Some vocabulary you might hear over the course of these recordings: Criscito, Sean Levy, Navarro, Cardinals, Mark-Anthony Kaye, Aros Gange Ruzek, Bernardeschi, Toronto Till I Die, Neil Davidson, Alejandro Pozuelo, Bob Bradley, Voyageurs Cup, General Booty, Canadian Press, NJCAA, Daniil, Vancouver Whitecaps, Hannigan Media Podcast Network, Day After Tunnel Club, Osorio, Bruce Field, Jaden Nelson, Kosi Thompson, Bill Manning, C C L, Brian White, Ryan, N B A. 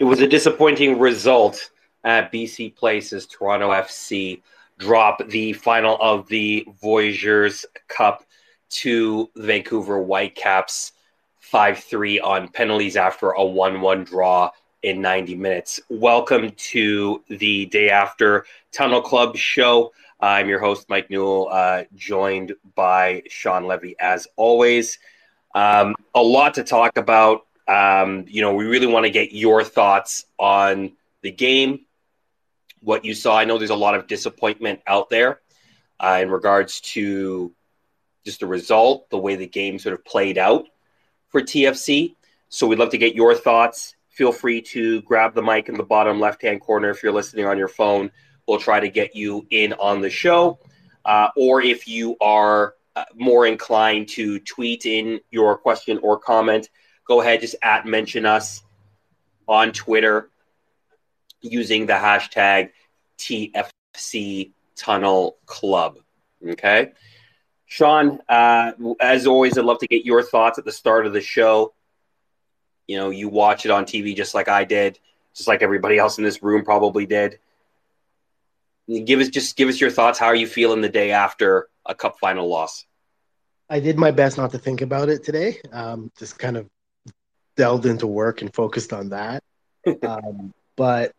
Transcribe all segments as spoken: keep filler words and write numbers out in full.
It was a disappointing result at B C Place as Toronto F C drop the final of the Voyageurs Cup to the Vancouver Whitecaps five three on penalties after a one one draw in ninety minutes. Welcome to the Day After Tunnel Club show. I'm your host, Mike Newell, uh, joined by Sean Levy, as always. Um, a lot to talk about. Um, you know, we really want to get your thoughts on the game, what you saw. I know there's a lot of disappointment out there uh, in regards to just the result, the way the game sort of played out for T F C. So we'd love to get your thoughts. Feel free to grab the mic in the bottom left-hand corner if you're listening on your phone. We'll try to get you in on the show. Uh, or if you are more inclined to tweet in your question or comment, go ahead, just at mention us on Twitter using the hashtag T F C Tunnel Club. Okay. Sean, uh, as always, I'd love to get your thoughts at the start of the show. You know, you watch it on T V just like I did, just like everybody else in this room probably did. Give us just give us your thoughts. How are you feeling the day after a cup final loss? I did my best not to think about it today. Um, just kind of delved into work and focused on that. um, but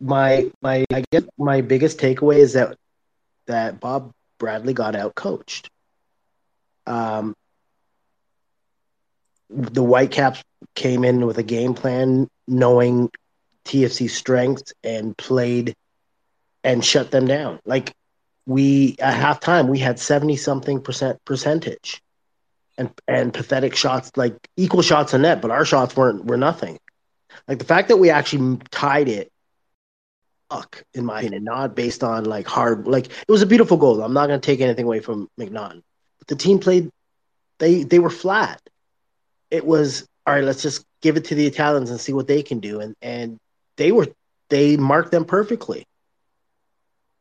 my my I guess my biggest takeaway is that that Bob Bradley got out coached. Um, the Whitecaps came in with a game plan, knowing T F C's strengths, and played and shut them down. Like, we at halftime, we had seventy something percent percentage and and pathetic shots, like equal shots on net, but our shots weren't were nothing. Like, the fact that we actually tied it, luck, in my opinion, not based on like hard, like it was a beautiful goal. I'm not going to take anything away from McNaughton, but the team played, they they were flat. It was, all right, let's just give it to the Italians and see what they can do. And and they were they marked them perfectly.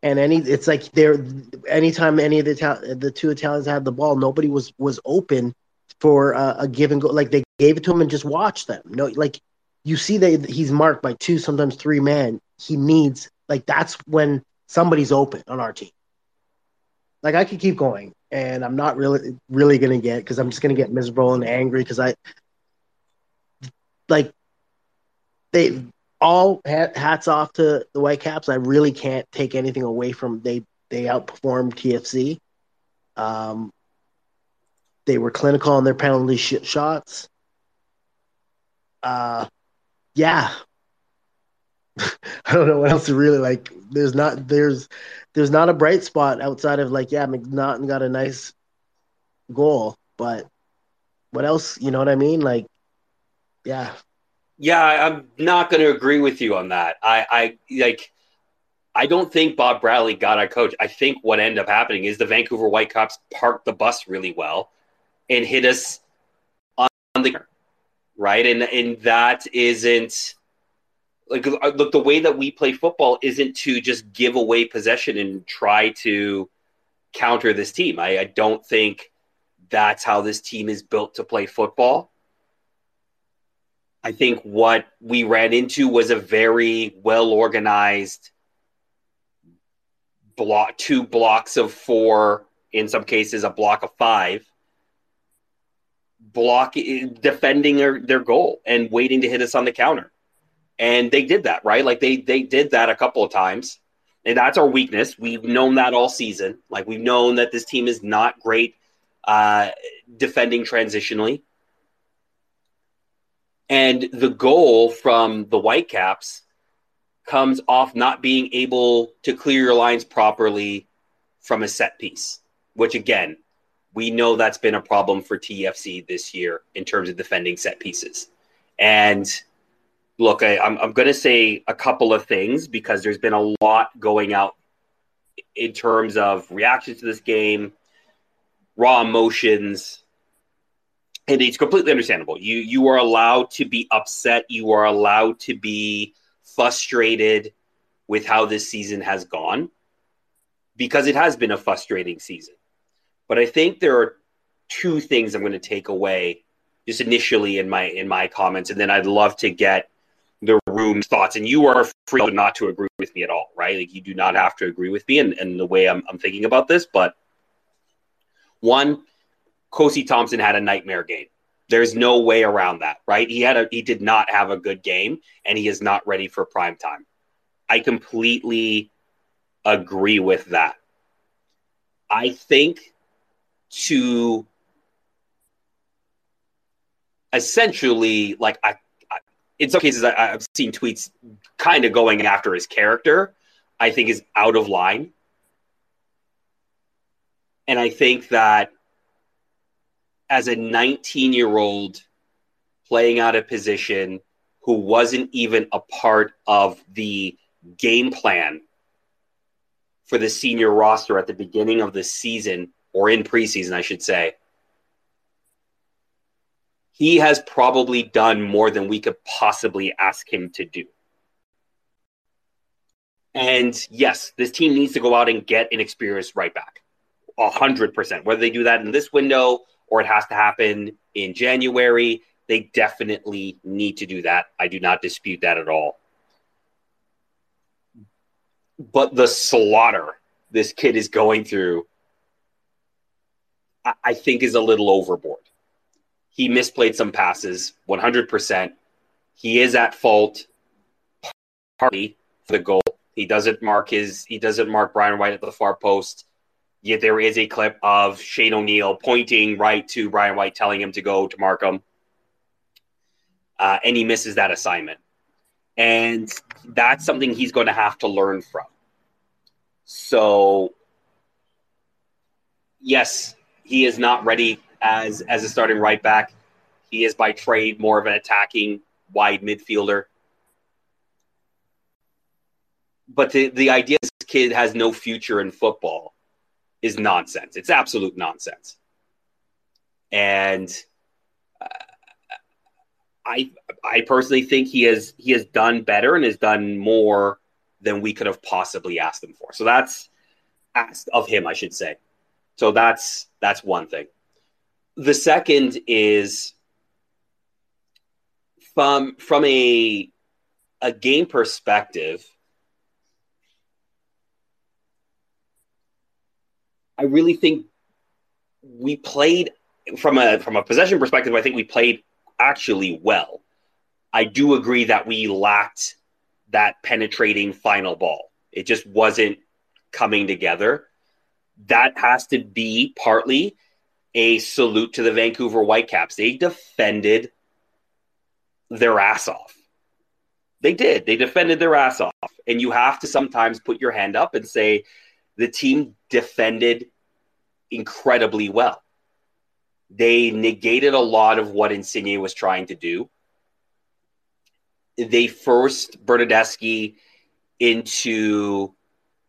And any it's like they're anytime any of the the two Italians had the ball, nobody was was open for a, a give and go. Like, they gave it to him and just watched them. No, like you see that he's marked by two, sometimes three men. He needs, like, that's when somebody's open on our team. Like, I could keep going, and I'm not really really gonna get, because I'm just gonna get miserable and angry because I. Like, they all hats off to the Whitecaps. I really can't take anything away from they they outperformed T F C. Um, they were clinical on their penalty sh- shots. Uh, yeah, I don't know what else to really like. There's not there's there's not a bright spot outside of like yeah, McNaughton got a nice goal, but what else? You know what I mean? Like. Yeah. Yeah, I'm not going to agree with you on that. I, I like. I don't think Bob Bradley got out coach. I think what ended up happening is the Vancouver Whitecaps parked the bus really well and hit us on the right. And and that isn't like look the way that we play football isn't to just give away possession and try to counter this team. I, I don't think that's how this team is built to play football. I think what we ran into was a very well-organized block, two blocks of four, in some cases a block of five, block defending their, their goal and waiting to hit us on the counter. And they did that, right? Like, they they did that a couple of times. And that's our weakness. We've known that all season. Like, we've known that this team is not great uh, defending transitionally. And the goal from the Whitecaps comes off not being able to clear your lines properly from a set piece, which, again, we know that's been a problem for T F C this year in terms of defending set pieces. And, look, I, I'm, I'm going to say a couple of things because there's been a lot going out in terms of reactions to this game, raw emotions. And it's completely understandable. You you are allowed to be upset. You are allowed to be frustrated with how this season has gone because it has been a frustrating season. But I think there are two things I'm going to take away just initially in my in my comments, and then I'd love to get the room's thoughts. And you are free not to agree with me at all, right? Like, you do not have to agree with me and, and the way I'm, I'm thinking about this. But one, Kosi Thompson had a nightmare game. There's no way around that, right? He had a he did not have a good game, and he is not ready for prime time. I completely agree with that. I think to essentially, like, I, I in some cases I, I've seen tweets kind of going after his character, I think is out of line. And I think that as a nineteen-year-old playing out of position who wasn't even a part of the game plan for the senior roster at the beginning of the season, or in preseason, I should say, he has probably done more than we could possibly ask him to do. And yes, this team needs to go out and get an experienced right back, one hundred percent. Whether they do that in this window or it has to happen in January, they definitely need to do that. I do not dispute that at all. But the slaughter this kid is going through, I, I think, is a little overboard. He misplayed some passes, one hundred percent. He is at fault partly for the goal. He doesn't mark his. He doesn't mark Brian White at the far post. Yet there is a clip of Shane O'Neill pointing right to Brian White, telling him to go to mark him. Uh, and he misses that assignment. And that's something he's going to have to learn from. So, yes, he is not ready as, as a starting right back. He is by trade more of an attacking wide midfielder. But the, the idea this kid has no future in football is nonsense. It's absolute nonsense. And uh, I I personally think he has he has done better and has done more than we could have possibly asked him for. So that's asked of him, I should say. So that's that's one thing. The second is from from a a game perspective, I really think we played from a from a possession perspective. I think we played actually well. I do agree that we lacked that penetrating final ball. It just wasn't coming together. That has to be partly a salute to the Vancouver Whitecaps. They defended their ass off. They did. They defended their ass off. And you have to sometimes put your hand up and say, the team defended incredibly well. They negated a lot of what Insigne was trying to do. They forced Bernardeschi into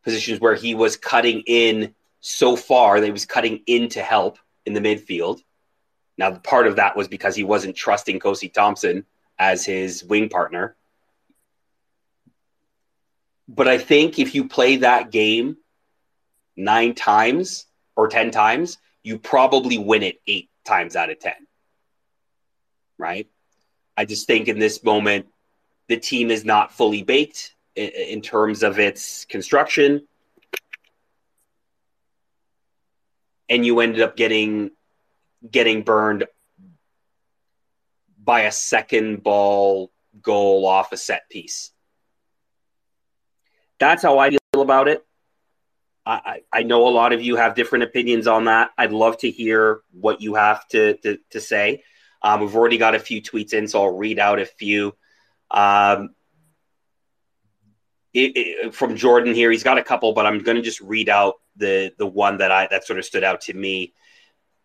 positions where he was cutting in so far that he was cutting in to help in the midfield. Now, part of that was because he wasn't trusting Kosi Thompson as his wing partner. But I think if you play that game nine times or ten times, you probably win it eight times out of ten, right? I just think in this moment, the team is not fully baked in, in terms of its construction. And you ended up getting getting burned by a second ball goal off a set piece. That's how I feel about it. I, I know a lot of you have different opinions on that. I'd love to hear what you have to to, to say. Um, we've already got a few tweets in, so I'll read out a few. Um, it, it, from Jordan here, he's got a couple, but I'm going to just read out the the one that I that sort of stood out to me.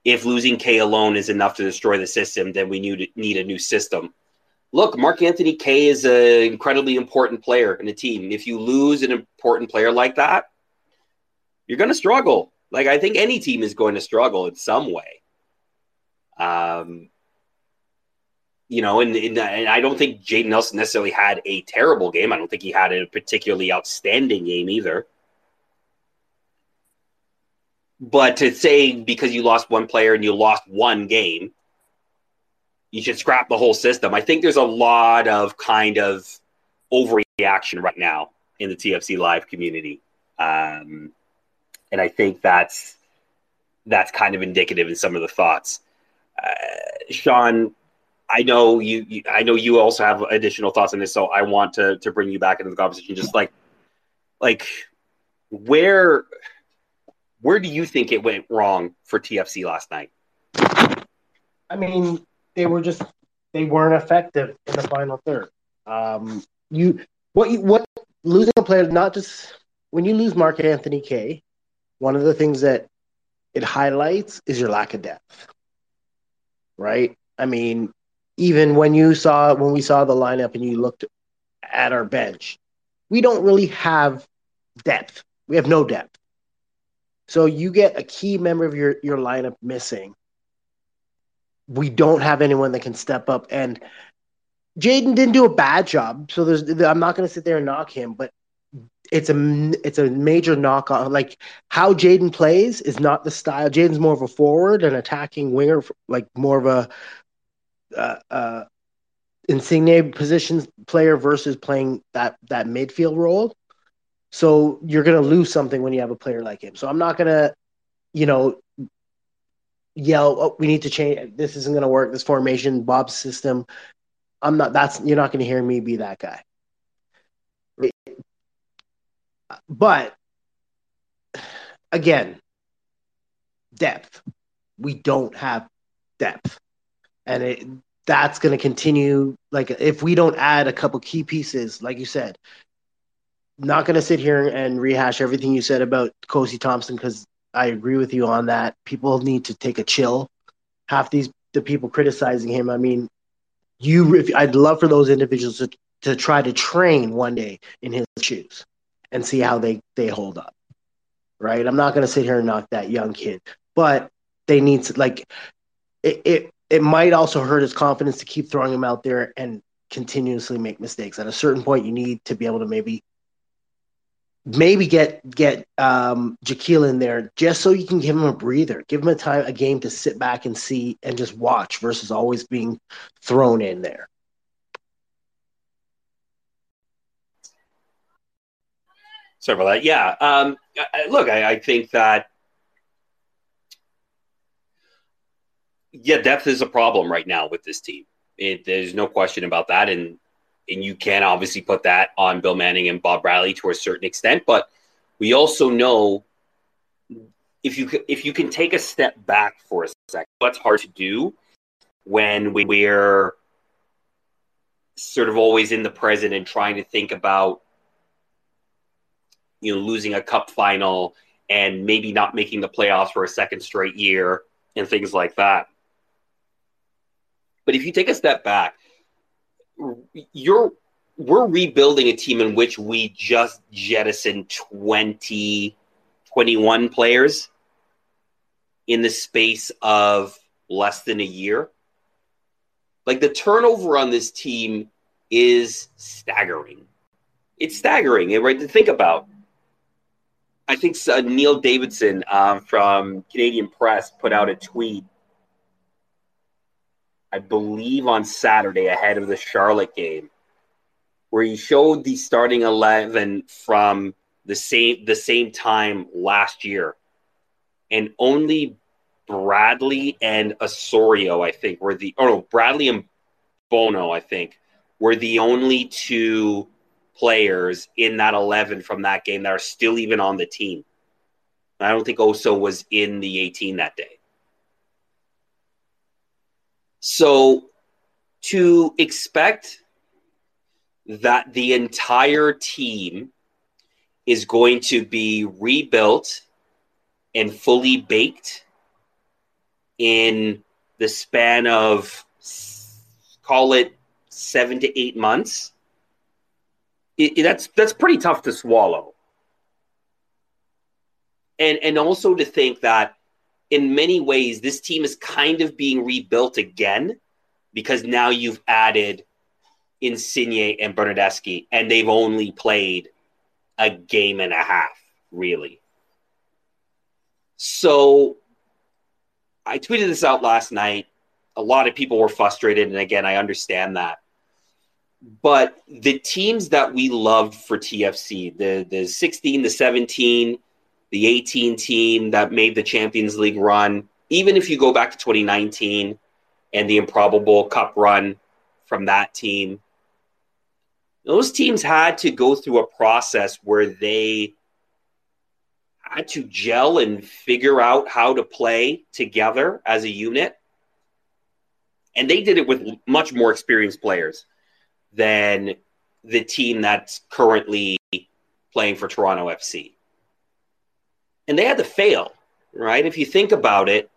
If losing Kaye alone is enough to destroy the system, then we need need a new system. Look, Mark-Anthony Kaye is an incredibly important player in the team. If you lose an important player like that, you're going to struggle. Like, I think any team is going to struggle in some way. Um, you know, and, and I don't think Jaden Nelson necessarily had a terrible game. I don't think he had a particularly outstanding game either. But to say because you lost one player and you lost one game, you should scrap the whole system. I think there's a lot of kind of overreaction right now in the T F C Live community. Um, and I think that's that's kind of indicative in some of the thoughts. Uh, Sean, I know you, you I know you also have additional thoughts on this, so I want to to bring you back into the conversation. Just like like where where do you think it went wrong for T F C last night? I mean, they were just they weren't effective in the final third. Um, you what you what losing a player, not just when you lose Mark-Anthony Kaye, one of the things that it highlights is your lack of depth. Right? I mean, even when you saw when we saw the lineup and you looked at our bench, we don't really have depth. We have no depth. So you get a key member of your, your lineup missing. We don't have anyone that can step up. And Jaden didn't do a bad job, so there's, I'm not going to sit there and knock him, but it's a, it's a major knockoff. Like, how Jaden plays is not the style. Jaden's more of a forward, an attacking winger, like more of a uh, uh, Insigne position player versus playing that, that midfield role. So you're going to lose something when you have a player like him. So I'm not going to, you know, yell, oh, we need to change. This isn't going to work. This formation, Bob's system. I'm not, that's, you're not going to hear me be that guy. It, but again, depth. We don't have depth. And it, that's going to continue. Like, if we don't add a couple key pieces, like you said, not going to sit here and rehash everything you said about Kosi Thompson, because I agree with you on that. People need to take a chill. Half these the people criticizing him. I mean, you. If, I'd love for those individuals to, to try to train one day in his shoes and see how they, they hold up. Right? I'm not going to sit here and knock that young kid, but they need to, like, it, it. It might also hurt his confidence to keep throwing him out there and continuously make mistakes. At a certain point, you need to be able to maybe. Maybe get get um, Jahkeele in there just so you can give him a breather. Give him a time, a game to sit back and see and just watch versus always being thrown in there. Sorry about that. Yeah. Um, I, look, I, I think that, yeah, depth is a problem right now with this team. It, there's no question about that. And And you can obviously put that on Bill Manning and Bob Bradley to a certain extent, but we also know if you if you can take a step back for a second, that's hard to do when we're sort of always in the present and trying to think about, you know, losing a cup final and maybe not making the playoffs for a second straight year and things like that. But if you take a step back, You're we're rebuilding a team in which we just jettisoned twenty, twenty-one players in the space of less than a year. Like, the turnover on this team is staggering. It's staggering, right? To think about. I think uh, Neil Davidson uh, from Canadian Press put out a tweet, I believe on Saturday ahead of the Charlotte game, where he showed the starting eleven from the same the same time last year. And only Bradley and Osorio, I think, were the – oh, no, Bradley and Bono, I think, were the only two players in that eleven from that game that are still even on the team. I don't think Oso was in the eighteen that day. So to expect that the entire team is going to be rebuilt and fully baked in the span of, call it, seven to eight months, it, it, that's that's pretty tough to swallow. And and also to think that in many ways, this team is kind of being rebuilt again because now you've added Insigne and Bernardeschi, and they've only played a game and a half, really. So I tweeted this out last night. a lot of people were frustrated. And again, I understand that. But the teams that we loved for T F C, the, the sixteen, the seventeen, the eighteen team that made the Champions League run, even if you go back to twenty nineteen and the improbable cup run from that team, those teams had to go through a process where they had to gel and figure out how to play together as a unit. And they did it with much more experienced players than the team that's currently playing for Toronto F C. And they had to fail, right? If you think about it,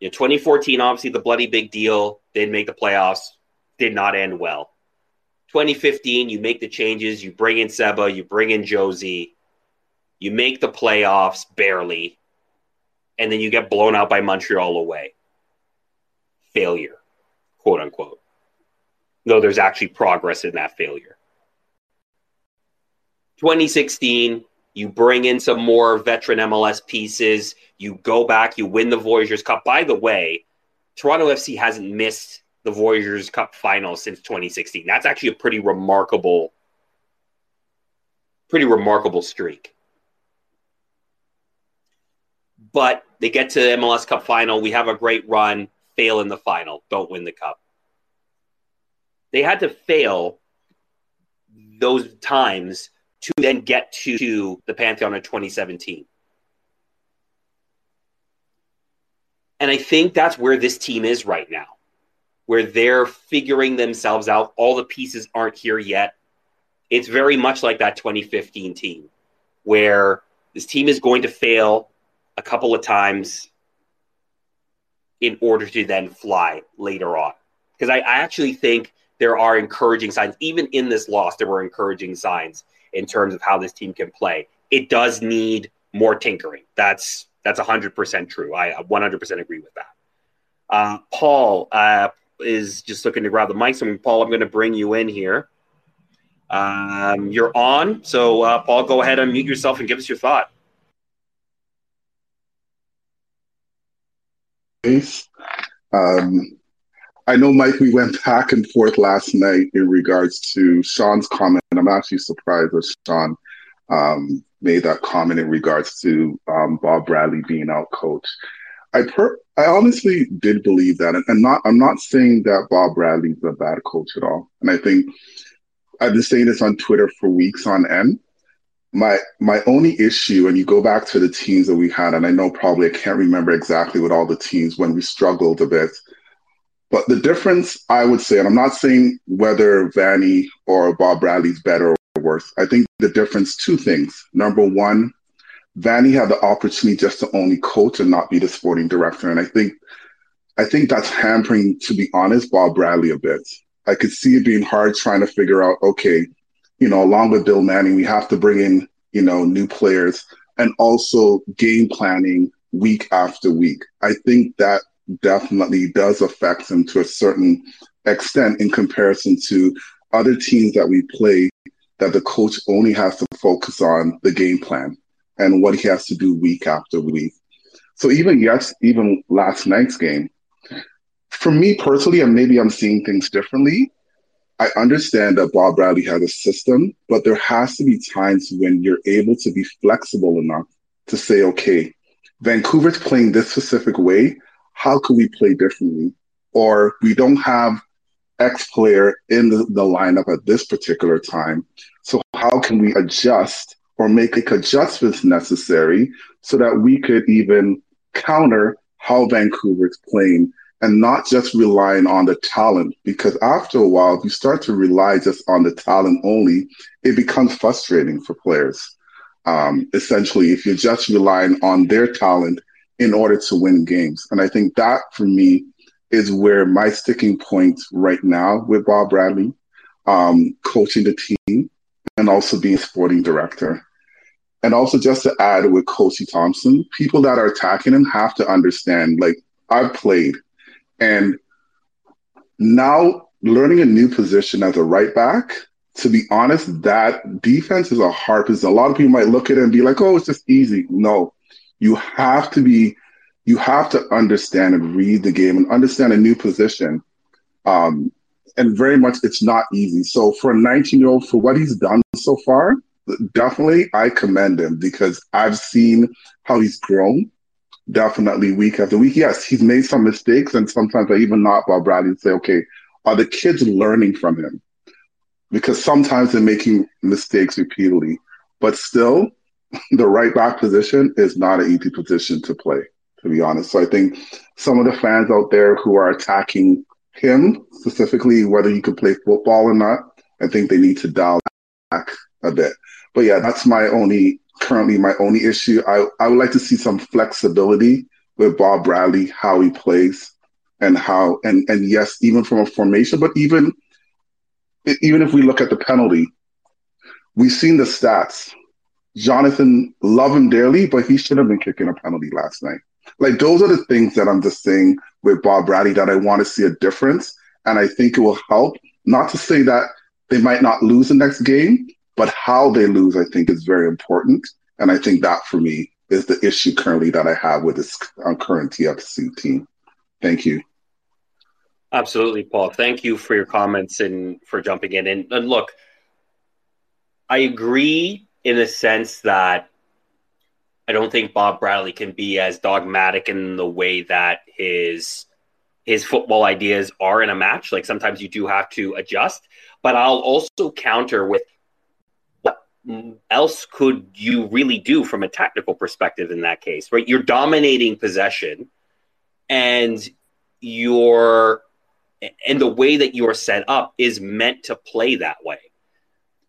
you know, twenty fourteen, obviously the bloody big deal, didn't make the playoffs, did not end well. twenty fifteen, you make the changes, you bring in Seba, you bring in Josie, you make the playoffs barely, and then you get blown out by Montreal away. Failure, quote unquote. Though there's actually progress in that failure. twenty sixteen, you bring in some more veteran M L S pieces. You go back, you win the Voyageurs Cup. By the way, Toronto F C hasn't missed the Voyageurs Cup final since twenty sixteen. That's actually a pretty remarkable, pretty remarkable streak. But they get to the M L S Cup final. We have a great run, fail in the final, don't win the cup. They had to fail those times to then get to, to the Pantheon in twenty seventeen. And I think that's where this team is right now, where they're figuring themselves out. All the pieces aren't here yet. It's very much like that twenty fifteen team, where this team is going to fail a couple of times in order to then fly later on. Because I, I actually think there are encouraging signs. Even in this loss, there were encouraging signs in terms of how this team can play. It does need more tinkering. That's that's one hundred percent true. I one hundred percent agree with that. Uh, Paul uh, is just looking to grab the mic. So, Paul, I'm going to bring you in here. Um, you're on. So, uh, Paul, go ahead, unmute yourself and give us your thought. Um I know, Mike, we went back and forth last night in regards to Sean's comment. I'm actually surprised that Sean um, made that comment in regards to um, Bob Bradley being out coach. I per- I honestly did believe that. And, and not, I'm not saying that Bob Bradley's a bad coach at all. And I think I've been saying this on Twitter for weeks on end. My my only issue, and you go back to the teams that we had, and I know probably I can't remember exactly what all the teams when we struggled a bit, but the difference, I would say, and I'm not saying whether Vanny or Bob Bradley's better or worse. I think the difference, two things. Number one, Vanny had the opportunity just to only coach and not be the sporting director. And I think I think that's hampering, to be honest, Bob Bradley a bit. I could see it being hard trying to figure out, okay, you know, along with Bill Manning, we have to bring in, you know, new players and also game planning week after week. I think that definitely does affect him to a certain extent in comparison to other teams that we play, that the coach only has to focus on the game plan and what he has to do week after week. So even yes, even last night's game, for me personally, and maybe I'm seeing things differently, I understand that Bob Bradley has a system, but there has to be times when you're able to be flexible enough to say, okay, Vancouver's playing this specific way, how could we play differently? Or we don't have X player in the, the lineup at this particular time, so how can we adjust or make adjustments necessary so that we could even counter how Vancouver's playing and not just relying on the talent? Because after a while, if you start to rely just on the talent only, it becomes frustrating for players. Um, essentially, if you're just relying on their talent in order to win games. And I think that, for me, is where my sticking point right now with Bob Bradley, um, coaching the team and also being sporting director. And also just to add with Kosi Thompson, people that are attacking him have to understand, like, I've played. And now learning a new position as a right back, to be honest, that defense is a hard position. A lot of people might look at it and be like, oh, it's just easy. No. You have to be you have to understand and read the game and understand a new position. Um, and very much it's not easy. So for a nineteen-year-old, for what he's done so far, definitely I commend him because I've seen how he's grown. Definitely week after week. Yes, he's made some mistakes, and sometimes I even knock Bob Bradley and say, okay, are the kids learning from him? Because sometimes they're making mistakes repeatedly. But still, the right back position is not an easy position to play, to be honest. So I think some of the fans out there who are attacking him, specifically whether you could play football or not, I think they need to dial back a bit. But yeah, that's my only, currently my only issue. I, I would like to see some flexibility with Bob Bradley, how he plays and how, and, and yes, even from a formation, but even, even if we look at the penalty, we've seen the stats. Jonathan, love him dearly, but he should have been kicking a penalty last night. Like, those are the things that I'm just saying with Bob Bradley that I want to see a difference. And I think it will help. Not to say that they might not lose the next game, but how they lose, I think, is very important. And I think that, for me, is the issue currently that I have with this current T F C team. Thank you. Absolutely, Paul. Thank you for your comments and for jumping in. And, and look, I agree in the sense that I don't think Bob Bradley can be as dogmatic in the way that his his football ideas are in a match. Like, sometimes you do have to adjust. But I'll also counter with, else could you really do from a tactical perspective in that case, right? You're dominating possession, and your and the way that you're set up is meant to play that way.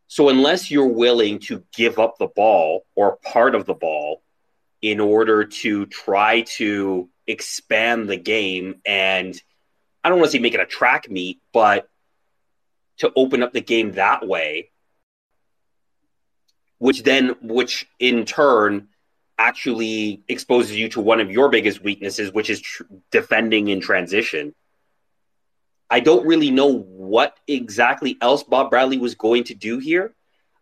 So unless you're willing to give up the ball or part of the ball in order to try to expand the game, and I don't want to say make it a track meet, but to open up the game that way, which then, which in turn actually exposes you to one of your biggest weaknesses, which is tr- defending in transition. I don't really know what exactly else Bob Bradley was going to do here.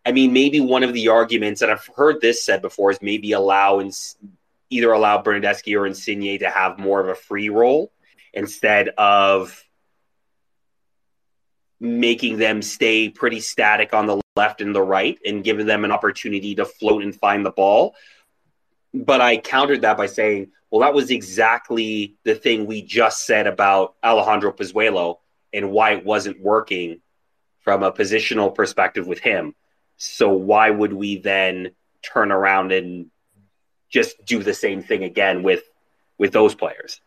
I mean, maybe one of the arguments, and I've heard this said before, is maybe allow ins- either allow Bernardeschi or Insigne to have more of a free role instead of making them stay pretty static on the left and the right and giving them an opportunity to float and find the ball. But I countered that by saying, well, that was exactly the thing we just said about Alejandro Pozuelo and why it wasn't working from a positional perspective with him. So why would we then turn around and just do the same thing again with, with those players?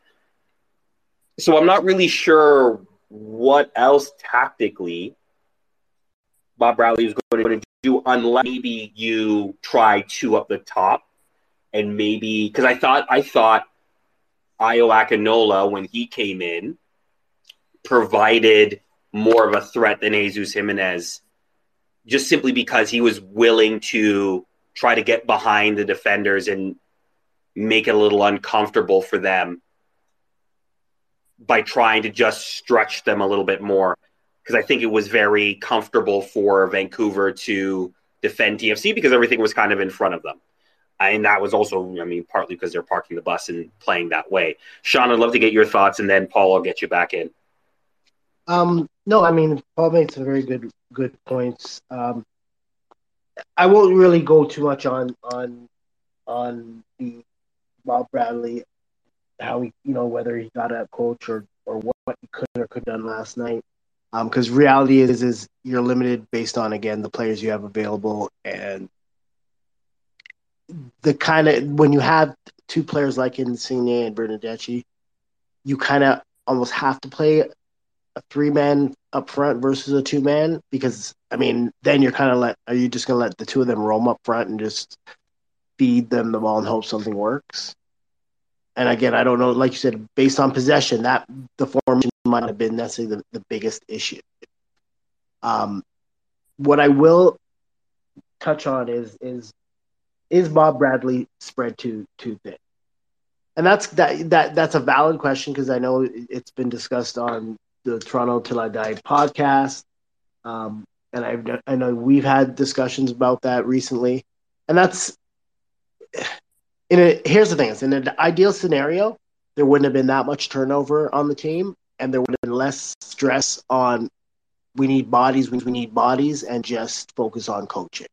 So I'm not really sure what else tactically Bob Bradley is going to do, unless maybe you try two up the top, and maybe because I thought I thought Ayo Akinola, when he came in, provided more of a threat than Jesús Jiménez, just simply because he was willing to try to get behind the defenders and make it a little uncomfortable for them by trying to just stretch them a little bit more, because I think it was very comfortable for Vancouver to defend T F C because everything was kind of in front of them. And that was also, I mean, partly because they're parking the bus and playing that way. Sean, I'd love to get your thoughts, and then Paul, I'll get you back in. Um, no, I mean, Paul made some very good good points. Um, I won't really go too much on on on the Bob Bradley, how he, you know, whether he got a coach or, or what, what he could or could have done last night. Um, because reality is, is you're limited based on, again, the players you have available, and the kind of, when you have two players like Insigne and Bernardeschi, you kind of almost have to play a three-man up front versus a two-man, because, I mean, then you're kind of like, are you just going to let the two of them roam up front and just feed them the ball and hope something works? And again, I don't know, like you said, based on possession, that the formation might not have been necessarily the, the biggest issue. Um, what I will touch on is is is Bob Bradley spread too too thin? And that's that that that's a valid question, because I know it's been discussed on the Toronto Till I Die podcast, um, and I've I know we've had discussions about that recently, and that's. in a, here's the thing. Is in an ideal scenario, there wouldn't have been that much turnover on the team, and there would have been less stress on we need bodies, we need bodies, and just focus on coaching.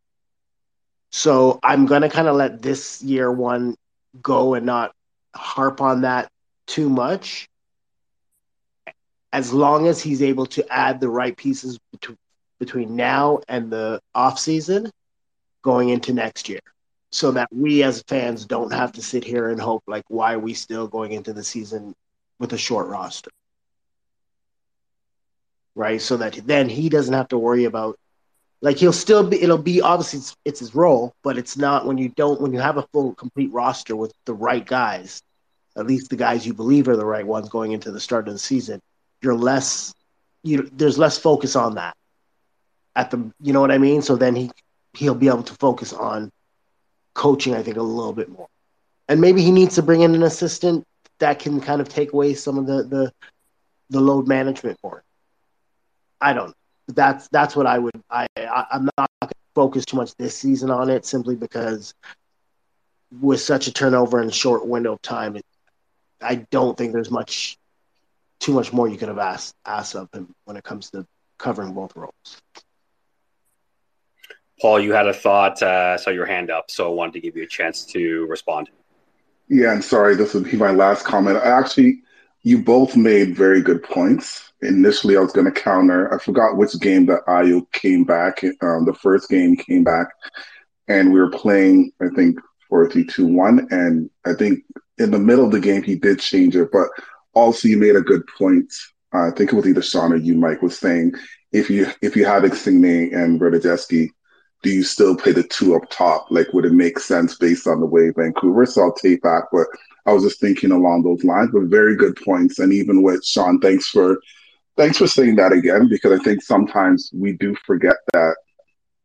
So I'm going to kind of let this year one go and not harp on that too much, as long as he's able to add the right pieces between between now and the offseason going into next year, so that we as fans don't have to sit here and hope, like, why are we still going into the season with a short roster? Right? So that then he doesn't have to worry about, like, he'll still be, it'll be, obviously it's, it's his role, but it's not when you don't, when you have a full, complete roster with the right guys, at least the guys you believe are the right ones going into the start of the season, you're less, you there's less focus on that at the, you know what I mean? So then he, he'll be able to focus on coaching, I think, a little bit more. And maybe he needs to bring in an assistant that can kind of take away some of the, the, the load management for it. I don't know. That's that's what I would. I, I I'm not going to focus too much this season on it, simply because with such a turnover and short window of time, it, I don't think there's much, too much more you could have asked asked of him when it comes to covering both roles. Paul, you had a thought. Uh, I saw your hand up, so I wanted to give you a chance to respond. Yeah, I'm sorry. This would be my last comment. I actually. You both made very good points. Initially, I was going to counter. I forgot which game that Ayo came back. Um, the first game came back, and we were playing, I think, four three two one. And I think in the middle of the game, he did change it. But also, you made a good point. Uh, I think it was either Sean or you, Mike, was saying, if you if you have Insigne and Bernardeschi, do you still play the two up top? Like, would it make sense based on the way Vancouver? So I'll take back, but I was just thinking along those lines. But very good points. And even with Sean, thanks for thanks for saying that again, because I think sometimes we do forget that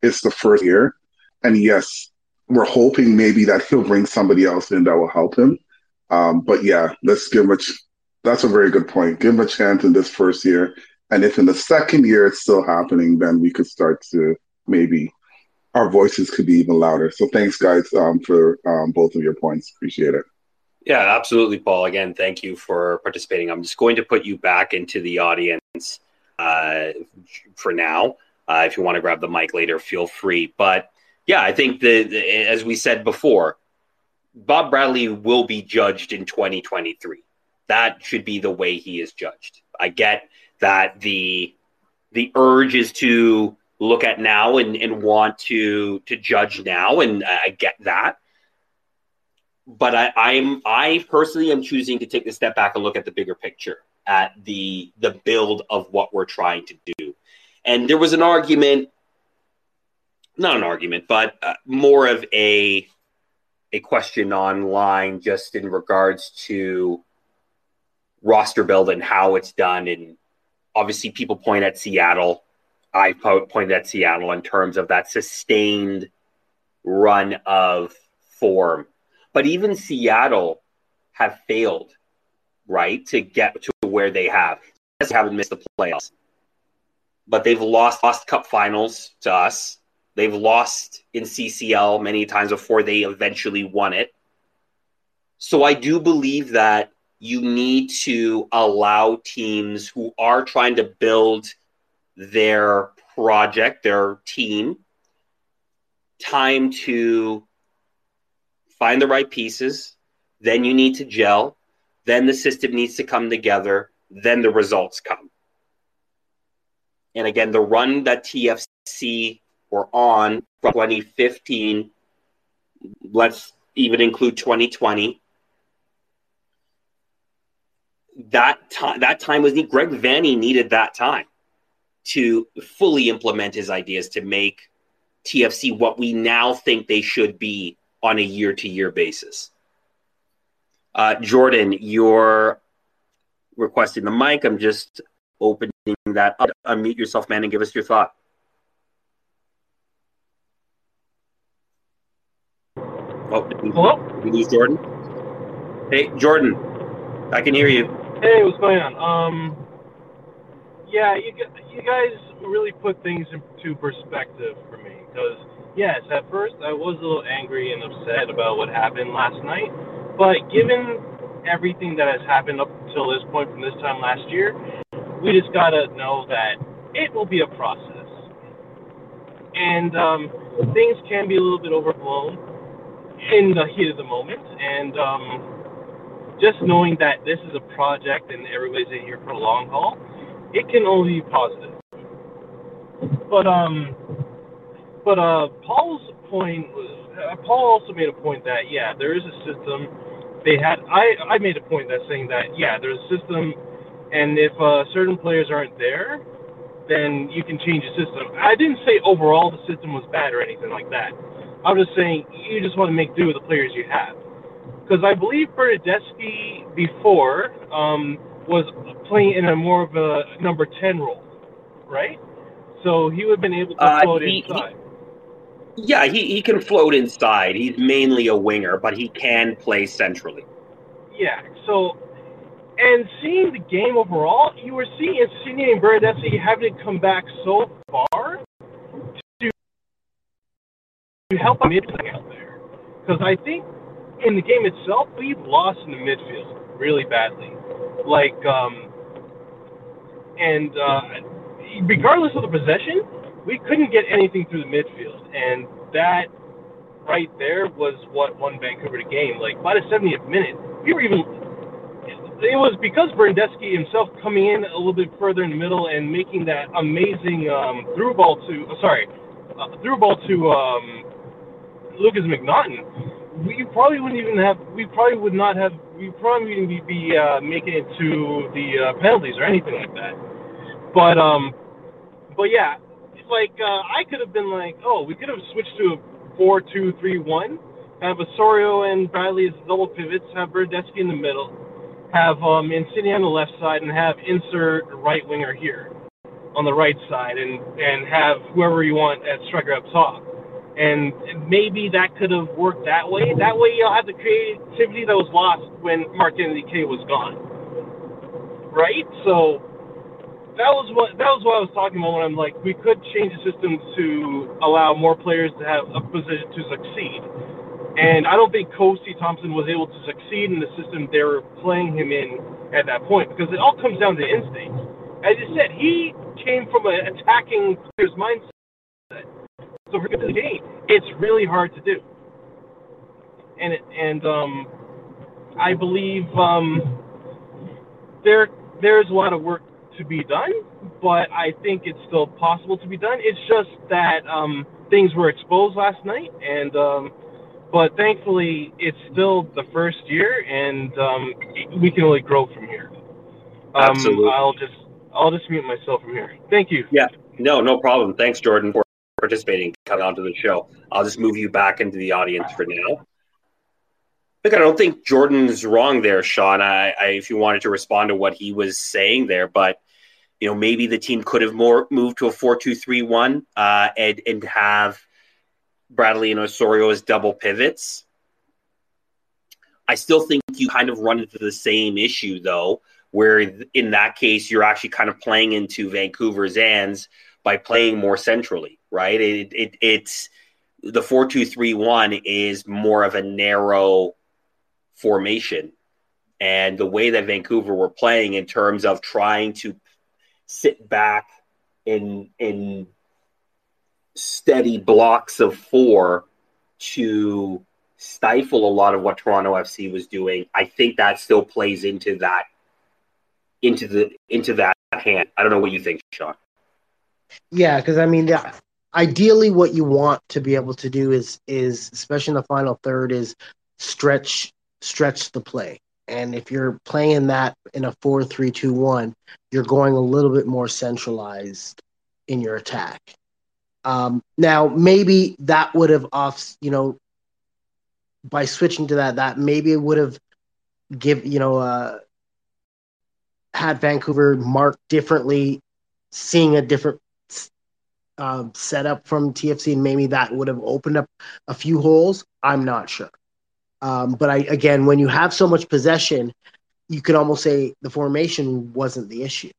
it's the first year. And yes, we're hoping maybe that he'll bring somebody else in that will help him. Um, but yeah, let's give him a ch- that's a very good point. Give him a chance in this first year. And if in the second year it's still happening, then we could start to maybe – our voices could be even louder. So thanks, guys, um, for um, both of your points. Appreciate it. Yeah, absolutely, Paul. Again, thank you for participating. I'm just going to put you back into the audience uh, for now. Uh, if you want to grab the mic later, feel free. But yeah, I think the, the as we said before, Bob Bradley will be judged in twenty twenty-three. That should be the way he is judged. I get that the the urge is to look at now and, and want to to judge now, and I get that. But I, I'm I personally am choosing to take a step back and look at the bigger picture, at the the build of what we're trying to do. And there was an argument, not an argument, but uh, more of a a question online just in regards to roster build and how it's done. And obviously people point at Seattle. I pointed at Seattle in terms of that sustained run of form. But even Seattle have failed, right, to get to where they have. They haven't missed the playoffs. But they've lost, lost cup finals to us. They've lost in C C L many times before they eventually won it. So I do believe that you need to allow teams who are trying to build – their project, their team, time to find the right pieces. Then you need to gel. Then the system needs to come together. Then the results come. And again, the run that T F C were on from twenty fifteen, let's even include twenty twenty, that, t- that time was needed. Greg Vanney needed that time to fully implement his ideas to make T F C what we now think they should be on a year-to-year basis. Uh, Jordan, you're requesting the mic. I'm just opening that up. Unmute yourself, man, and give us your thought. Oh, hello? We lose Jordan? Hey, Jordan, I can hear you. Hey, what's going on? Um... Yeah, you you guys really put things into perspective for me, because yes, at first I was a little angry and upset about what happened last night, but given everything that has happened up until this point from this time last year, we just gotta know that it will be a process, and um, things can be a little bit overblown in the heat of the moment, and um, just knowing that this is a project and everybody's in here for the long haul, it can only be positive. But um, but uh, Paul's point was, uh, Paul also made a point that yeah, there is a system. They had I I made a point that saying that yeah, there's a system, and if uh, certain players aren't there, then you can change the system. I didn't say overall the system was bad or anything like that. I'm just saying you just want to make do with the players you have, because I believe Bernardeschi before um, was playing in a more of a number ten role, right? So he would have been able to uh, float he, inside. He, yeah, he, he can float inside. He's mainly a winger, but he can play centrally. Yeah, so... And seeing the game overall, you were seeing Insigne and Bernardeschi having to come back so far to, to help the midfield out there. Because I think in the game itself, we've lost in the midfield really badly. Like, um, and uh, regardless of the possession, we couldn't get anything through the midfield. And that right there was what won Vancouver the game. Like, by the seventieth minute, we were even... It was because Bernardeschi himself coming in a little bit further in the middle and making that amazing um, through ball to oh, sorry uh, through ball to um, Lucas McNaughton. We probably wouldn't even have. We probably would not have. We probably wouldn't be uh, making it to the uh, penalties or anything like that. But um, but yeah, like uh, I could have been like, oh, we could have switched to a four two three one. Have Osorio and Bradley as double pivots. Have Bernardeschi in the middle. Have um, Insigne on the left side and have insert right winger here on the right side, and, and have whoever you want at striker up top. And maybe that could have worked that way. That way you'll have the creativity that was lost when Mark-Anthony Kaye was gone. Right? So that was what that was what I was talking about when I'm like, we could change the system to allow more players to have a position to succeed. And I don't think Kosi Thompson was able to succeed in the system they were playing him in at that point, because it all comes down to instinct. As you said, he came from an attacking player's mindset. So for the game, it's really hard to do. And and um, I believe um, there there's a lot of work to be done, but I think it's still possible to be done. It's just that um, things were exposed last night, and... Um, But thankfully, it's still the first year, and um, we can only grow from here. Um, Absolutely. I'll just I'll just mute myself from here. Thank you. Yeah. No, no problem. Thanks, Jordan, for participating, coming onto the show. I'll just move you back into the audience for now. Look, I don't think Jordan's wrong there, Sean. I, I if you wanted to respond to what he was saying there, but you know, maybe the team could have more moved to a four two three one uh, and and have. Bradley and Osorio as double pivots. I still think you kind of run into the same issue, though, where in that case, you're actually kind of playing into Vancouver's hands by playing more centrally, right? It, it it's the four two three one is more of a narrow formation. And the way that Vancouver were playing in terms of trying to sit back in in steady blocks of four to stifle a lot of what Toronto F C was doing, I think that still plays into that into the into that hand. I don't know what you think, Sean. Yeah, because I mean, the, ideally, what you want to be able to do is is especially in the final third is stretch stretch the play. And if you're playing that in a four three two one, you're going a little bit more centralized in your attack. Um, now, maybe that would have off, you know, by switching to that, that maybe it would have give, you know, uh, had Vancouver marked differently, seeing a different uh, setup from T F C, and maybe that would have opened up a few holes. I'm not sure. Um, but I, again, when you have so much possession, you could almost say the formation wasn't the issue.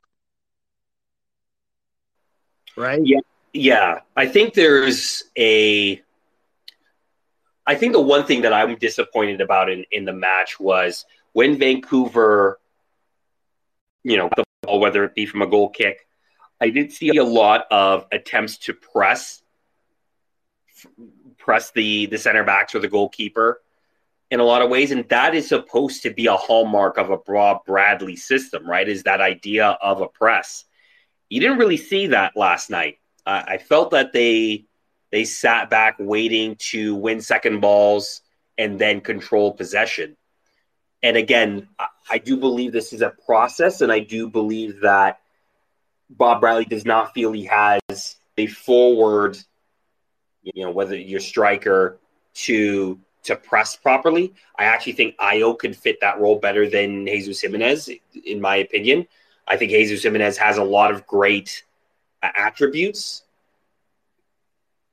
right? Yeah. Yeah. I think there's a – I think the one thing that I'm disappointed about in, in the match was when Vancouver, you know, the ball, whether it be from a goal kick, I did see a lot of attempts to press press the, the center backs or the goalkeeper in a lot of ways. And that is supposed to be a hallmark of a Bob Bradley system, right? Is that idea of a press. You didn't really see that last night. Uh, I felt that they they sat back waiting to win second balls and then control possession. And again, I, I do believe this is a process, and I do believe that Bob Bradley does not feel he has a forward, you know, whether your striker to to press properly. I actually think Ayo could fit that role better than Jesús Jiménez, in my opinion. I think Jesús Jiménez has a lot of great uh, attributes.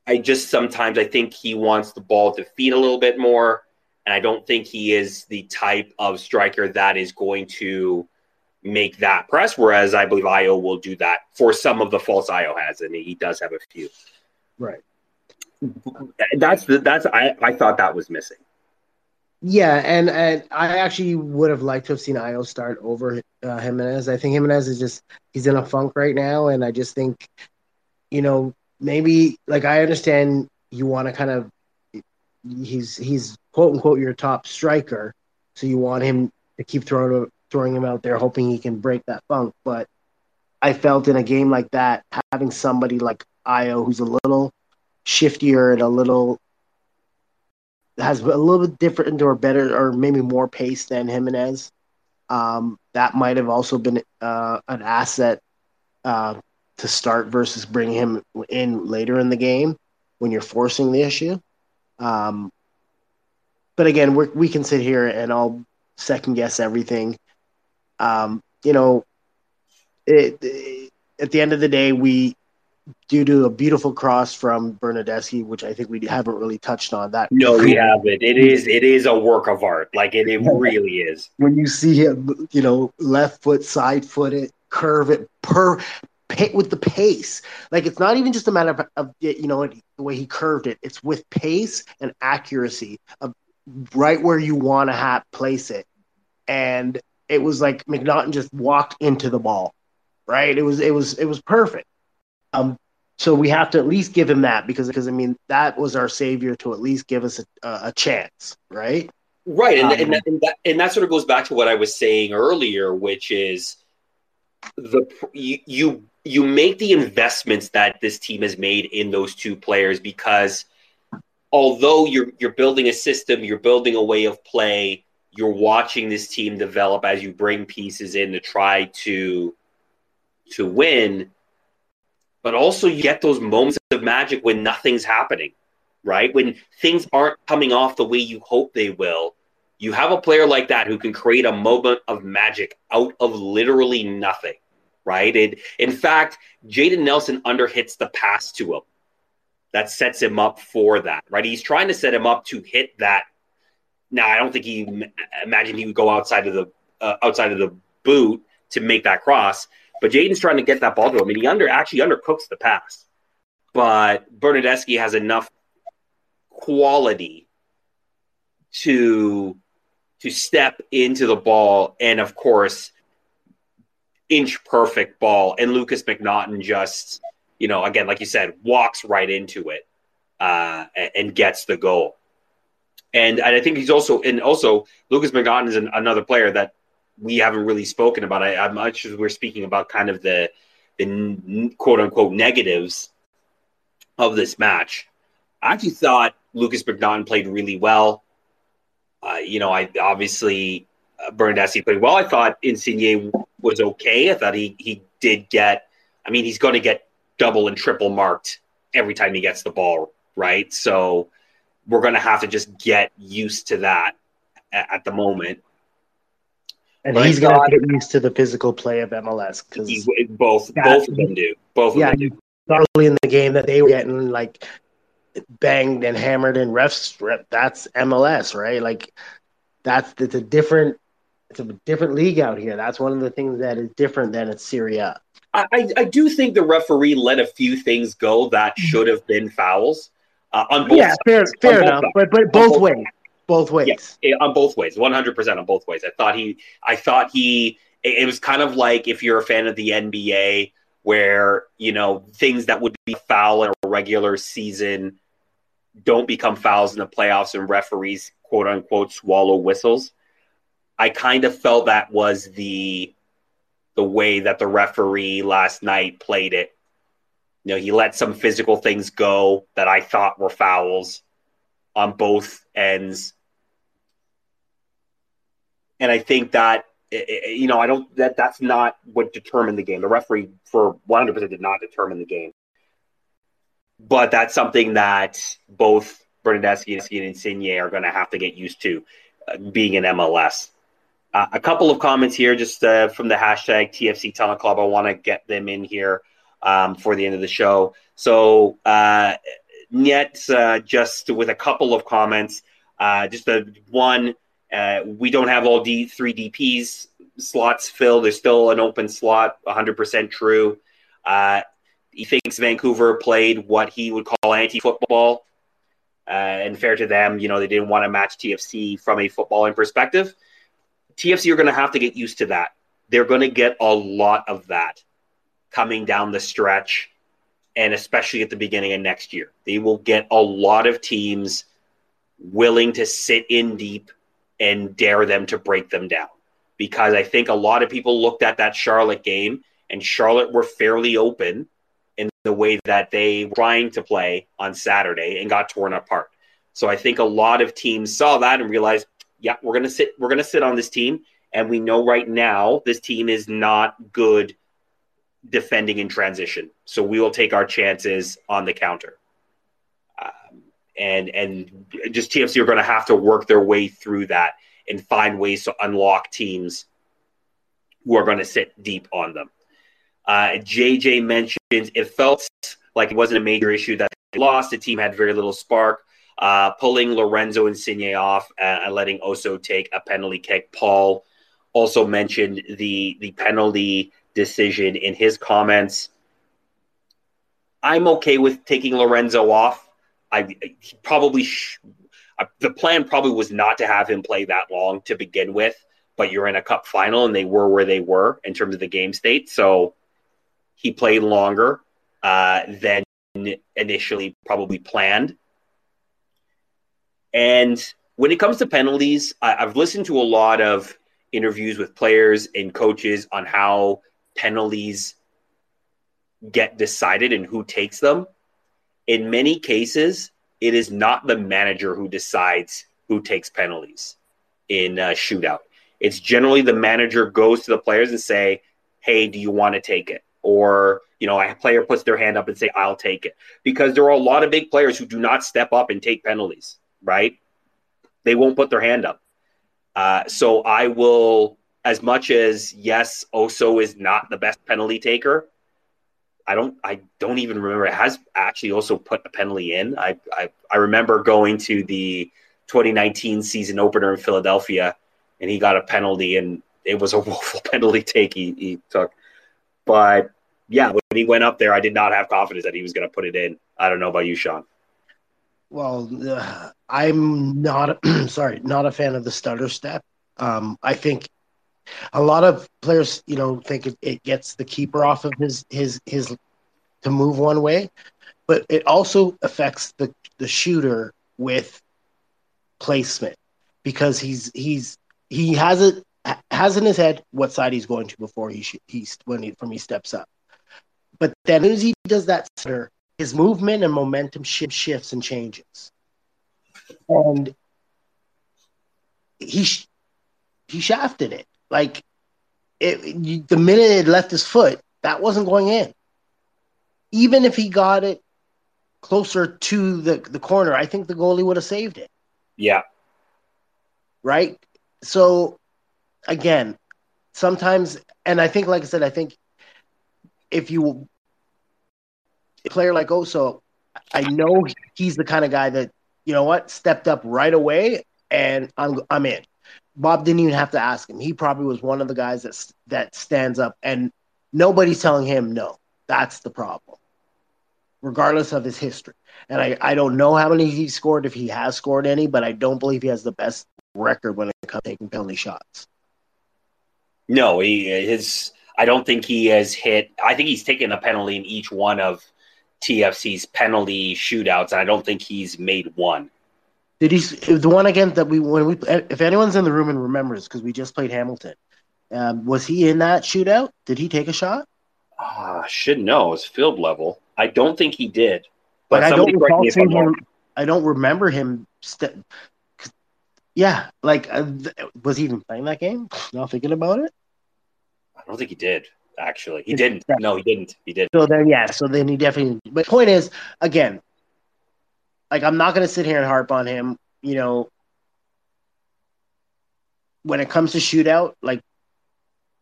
I just sometimes I think he wants the ball to feed a little bit more, and I don't think he is the type of striker that is going to make that press, whereas I believe Ayo will do that for some of the faults Ayo has, and he does have a few. Right. That's the, that's I, I thought that was missing. Yeah, and, and I actually would have liked to have seen Ayo start over uh, Jimenez. I think Jimenez is just he's in a funk right now, and I just think, you know, maybe like I understand you want to kind of he's he's quote unquote your top striker, so you want him to keep throwing throwing him out there, hoping he can break that funk. But I felt in a game like that, having somebody like Ayo who's a little shiftier and a little has a little bit different or better or maybe more pace than Jimenez. Um, that might have also been uh, an asset uh, to start versus bring him in later in the game when you're forcing the issue. Um, but again, we're, we can sit here and I'll second guess everything. Um, you know, it, it, at the end of the day, we. Due to a beautiful cross from Bernardeschi, which I think we haven't really touched on. That no, we haven't. It is it is a work of art. Like it, it really is. When you see him, you know, left foot, side foot it, curve it, per with the pace. Like it's not even just a matter of, of you know the way he curved it. It's with pace and accuracy of right where you want to have place it. And it was like McNaughton just walked into the ball. Right. It was it was it was perfect. Um, so we have to at least give him that because, because I mean, that was our savior to at least give us a, a chance, right? Right, and, um, and, that, and, that, and that sort of goes back to what I was saying earlier, which is the you, you you make the investments that this team has made in those two players because although you're you're building a system, you're building a way of play, you're watching this team develop as you bring pieces in to try to to win. But also you get those moments of magic when nothing's happening, right? When things aren't coming off the way you hope they will, you have a player like that who can create a moment of magic out of literally nothing, right? And in fact, Jaden Nelson underhits the pass to him. That sets him up for that, right? He's trying to set him up to hit that. Now, I don't think he imagine he would go outside of the uh, outside of the boot to make that cross. But Jaden's trying to get that ball to him, and he under actually undercooks the pass. But Bernardeschi has enough quality to to step into the ball, and of course, inch perfect ball. And Lucas McNaughton just, you know, again, like you said, walks right into it uh, and, and gets the goal. And, and I think he's also and also Lucas McNaughton is an, another player that. We haven't really spoken about it. I'm much as we're speaking about kind of the, the quote unquote negatives of this match. I actually thought Lucas McNaughton played really well. Uh, you know, I obviously uh, Bernardeschi played well. I thought Insigne was okay. I thought he, he did get, I mean, he's going to get double and triple marked every time he gets the ball. Right. So we're going to have to just get used to that at, at the moment. And but he's going to get used to the physical play of M L S because both yeah, both of them do. Both yeah, of them do. Early in the game that they were getting like banged and hammered and refs. Ref, that's M L S, right? Like that's it's a different it's a different league out here. That's one of the things that is different than it's Serie A. I, I do think the referee let a few things go that should have been fouls uh, on both. Yeah, fair, fair enough. Sides. But but both, both ways, sides. both ways. Yes, it, on both ways, one hundred percent on both ways. I thought he, I thought he. It, it was kind of like if you're a fan of the N B A, where you know things that would be foul in a regular season don't become fouls in the playoffs, and referees quote unquote swallow whistles. I kind of felt that was the. the way that the referee last night played it. You know, he let some physical things go that I thought were fouls on both ends. And I think that, you know, I don't, that that's not what determined the game. The referee for one hundred percent did not determine the game. But that's something that both Bernardeschi and Insigne are going to have to get used to uh, being in M L S. Uh, a couple of comments here just uh, from the hashtag T F C Tunnel Club. I want to get them in here um, for the end of the show. So uh, Niet, uh, just with a couple of comments, uh, just a, one, uh, we don't have all D, three D Ps slots filled. There's still an open slot, one hundred percent true. Uh, he thinks Vancouver played what he would call anti-football. Uh, and fair to them, you know, they didn't want to match T F C from a footballing perspective. T F C are going to have to get used to that. They're going to get a lot of that coming down the stretch, and especially at the beginning of next year. They will get a lot of teams willing to sit in deep and dare them to break them down. Because I think a lot of people looked at that Charlotte game, and Charlotte were fairly open in the way that they were trying to play on Saturday and got torn apart. So I think a lot of teams saw that and realized, yeah, we're gonna sit. We're gonna sit on this team, and we know right now this team is not good defending in transition. So we will take our chances on the counter, um, and and just T F C are gonna have to work their way through that and find ways to unlock teams who are gonna sit deep on them. Uh, J J mentions it felt like it wasn't a major issue that they lost. The team had very little spark. Uh, pulling Lorenzo Insigne off and letting Oso take a penalty kick. Paul also mentioned the the penalty decision in his comments. I'm okay with taking Lorenzo off. I he probably sh- I, the plan probably was not to have him play that long to begin with, but you're in a cup final and they were where they were in terms of the game state, so he played longer uh, than initially probably planned. And when it comes to penalties, I, I've listened to a lot of interviews with players and coaches on how penalties get decided and who takes them. In many cases, it is not the manager who decides who takes penalties in a shootout. It's generally the manager goes to the players and say, hey, do you want to take it? Or, you know, a player puts their hand up and say, I'll take it. Because there are a lot of big players who do not step up and take penalties. Right? They won't put their hand up. Uh, so I will, as much as yes, Oso is not the best penalty taker. I don't, I don't even remember. It has actually also put a penalty in. I, I, I remember going to the twenty nineteen season opener in Philadelphia and he got a penalty and it was a woeful penalty take he, he took. But yeah, when he went up there, I did not have confidence that he was going to put it in. I don't know about you, Sean. Well, uh, I'm not sorry, not a fan of the stutter step. Um, I think a lot of players, you know, think it, it gets the keeper off of his his his to move one way, but it also affects the, the shooter with placement because he's he's he has it has in his head what side he's going to before he sh- he's when he from he steps up, but then as he does that stutter, his movement and momentum sh- shifts and changes. And he sh- he shafted it. Like, it, you, the minute it left his foot, that wasn't going in. Even if he got it closer to the, the corner, I think the goalie would have saved it. Yeah. Right? So, again, sometimes, and I think, like I said, I think if you... A player like Oso, I know he's the kind of guy that, you know what, stepped up right away, and I'm I'm in. Bob didn't even have to ask him. He probably was one of the guys that that stands up and Nobody's telling him no. That's the problem, regardless of his history. And I, I don't know how many he scored, if he has scored any, but I don't believe he has the best record when it comes to taking penalty shots. No, he his. I don't think he has hit – I think he's taken a penalty in each one of T F C's penalty shootouts, and I don't think he's made one. Did he – the one again that we – when we if anyone's in the room and remembers, because we just played Hamilton, um, was he in that shootout? Did he take a shot? I uh, should know. It was field level. I don't think he did. But like, I, don't recall seeing him, I don't remember him st- – yeah, like uh, th- was he even playing that game? Not thinking about it? I don't think he did, actually. He didn't. No, he didn't. He didn't. So then, yeah, so then he definitely – but the point is, again, like I'm not going to sit here and harp on him. You know, when it comes to shootout, like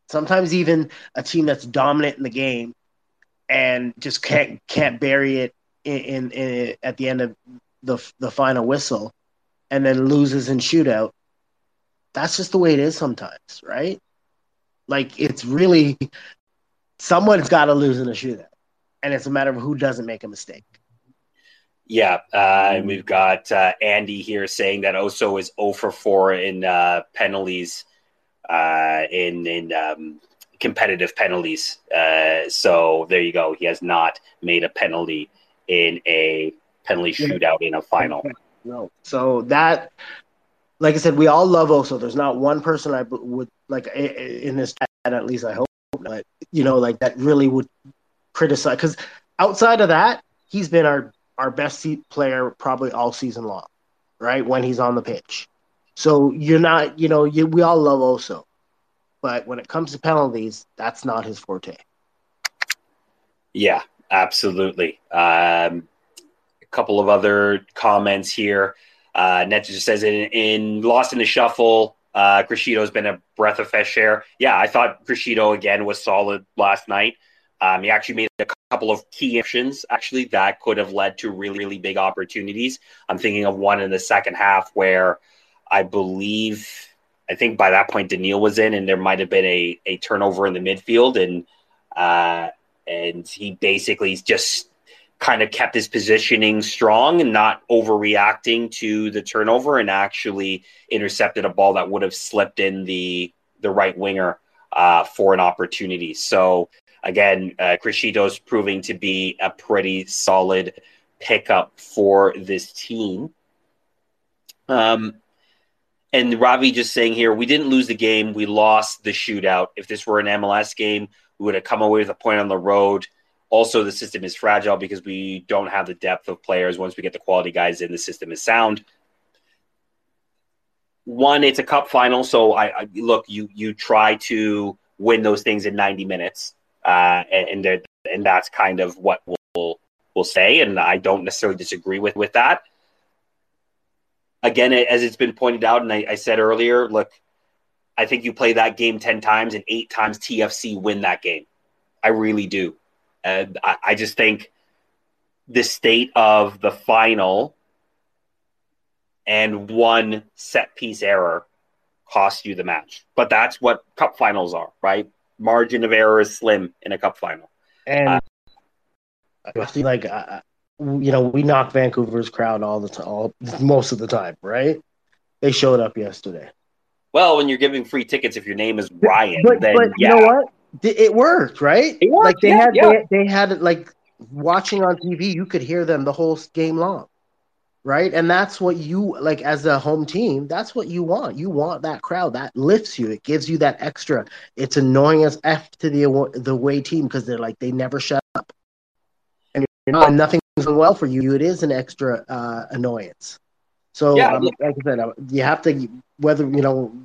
sometimes even a team that's dominant in the game and just can't can't bury it in, in, in at the end of the the final whistle and then loses in shootout, that's just the way it is sometimes, right? Like, it's really someone's got to lose in a shootout, and it's a matter of who doesn't make a mistake. Yeah, uh, and we've got uh, Andy here saying that Oso is zero for four in uh, penalties, uh, in in um, competitive penalties. Uh, so there you go. He has not made a penalty in a penalty shootout in a final. No, so that. Like I said, we all love Oso. There's not one person I would, like, in this chat, at least I hope not, you know, like, that really would criticize. Because outside of that, he's been our, our best player probably all season long, right, when he's on the pitch. So you're not, you know, you, we all love Oso. But when it comes to penalties, that's not his forte. Yeah, absolutely. Um, a couple of other comments here. Uh, Net just says in, in Lost in the Shuffle, uh, Criscito has been a breath of fresh air. Yeah, I thought Criscito again was solid last night. Um, he actually made a couple of key actions actually that could have led to really, really big opportunities. I'm thinking of one in the second half where I believe, I think by that point Daniil was in, and there might have been a, a turnover in the midfield, and uh, and he basically just kind of kept his positioning strong and not overreacting to the turnover, and actually intercepted a ball that would have slipped in the the right winger uh, for an opportunity. So again, uh, Criscito's proving to be a pretty solid pickup for this team. Um, and Ravi just saying here, we didn't lose the game. We lost the shootout. If this were an M L S game, we would have come away with a point on the road. Also, the system is fragile because we don't have the depth of players. Once we get the quality guys in, the system is sound. One, it's a cup final, so I, I look. You you try to win those things in ninety minutes, uh, and and, and that's kind of what we'll we'll say. And I don't necessarily disagree with with that. Again, as it's been pointed out, and I, I said earlier, look, I think you play that game ten times, and eight times T F C win that game. I really do. Uh, I, I just think the state of the final and one set-piece error cost you the match. But that's what cup finals are, right? Margin of error is slim in a cup final. And uh, I feel like, uh, you know, we knock Vancouver's crowd all the time, all, most of the time, right? They showed up yesterday. Well, when you're giving free tickets, if your name is Ryan, but, then but yeah. You know what? It worked, right? It worked, like they yeah, had, yeah. They, they had it like watching on T V. You could hear them the whole game long, right? And that's what you like as a home team. That's what you want. You want that crowd that lifts you. It gives you that extra. It's annoying as f to the the away team because they're like they never shut up, and you're not, nothing's going well for you. It is an extra uh, annoyance. So, yeah, um, yeah. like I said, you have to whether you know,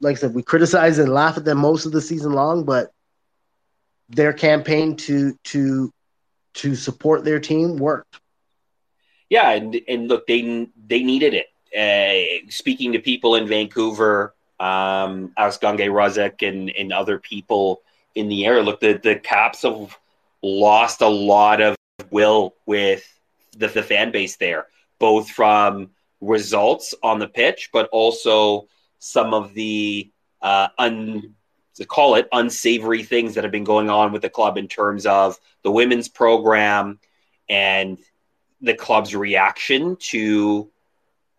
like I said, we criticize and laugh at them most of the season long, but their campaign to to to support their team worked. Yeah, and and look, they they needed it. Uh, speaking to people in Vancouver, um, Aros Gange Ruzek and and other people in the area, look, the, the Caps have lost a lot of will with the, the fan base there, both from results on the pitch, but also some of the uh, un. to call it unsavory things that have been going on with the club in terms of the women's program and the club's reaction to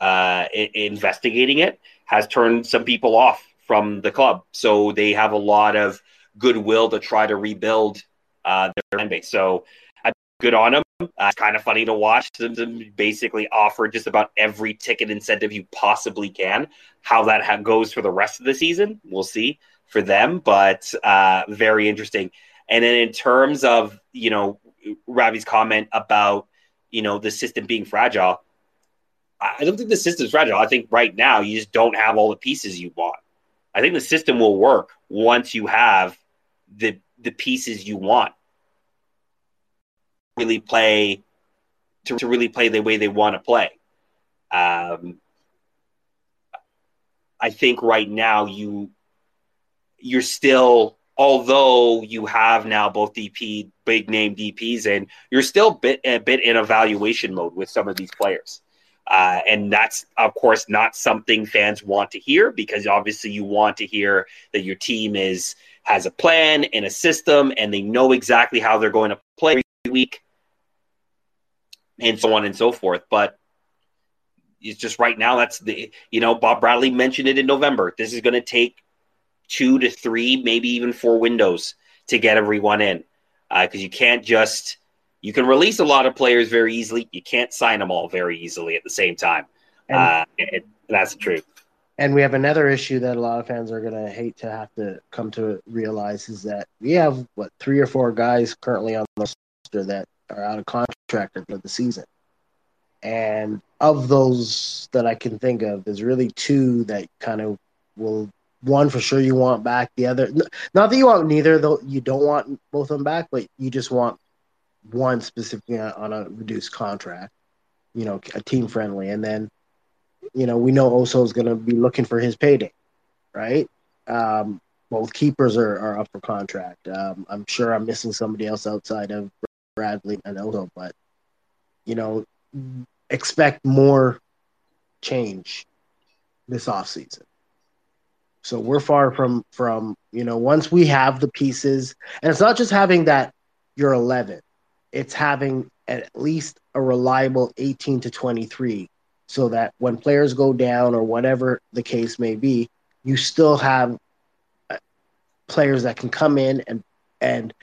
uh, I- investigating it has turned some people off from the club. So they have a lot of goodwill to try to rebuild uh, their fan base. So I'm good on them. Uh, it's kind of funny to watch them basically offer just about every ticket incentive you possibly can. How that ha- goes for the rest of the season, we'll see for them, but uh, very interesting. And then in terms of, you know, Ravi's comment about, you know, the system being fragile, I don't think the system's fragile. I think right now you just don't have all the pieces you want. I think the system will work once you have the the pieces you want. Really play to, to really play the way they want to play. Um, I think right now you you're still, although you have now both D P big name D Ps in, you're still bit a bit in evaluation mode with some of these players. Uh, and that's, of course, not something fans want to hear, because obviously you want to hear that your team is has a plan and a system and they know exactly how they're going to play every week and so on and so forth. But it's just right now that's the, you know, Bob Bradley mentioned it in November. This is going to take two to three, maybe even four windows to get everyone in, because uh, you can't just... You can release a lot of players very easily. You can't sign them all very easily at the same time. And, uh, it, that's the truth. And we have another issue that a lot of fans are going to hate to have to come to realize is that we have, what, three or four guys currently on the roster that are out of contract for the season. And of those that I can think of, there's really two that kind of will – one for sure you want back. The other – not that you want neither, though. You don't want both of them back, but you just want – one specifically on a reduced contract, you know, a team friendly. And then, you know, we know Oso is going to be looking for his payday, right? Um, both keepers are, are up for contract. Um, I'm sure I'm missing somebody else outside of Bradley and Oso, but, you know, expect more change this offseason. So we're far from, from, you know, once we have the pieces, and it's not just having that you're eleven. It's having at least a reliable eighteen to twenty-three so that when players go down or whatever the case may be, you still have players that can come in and and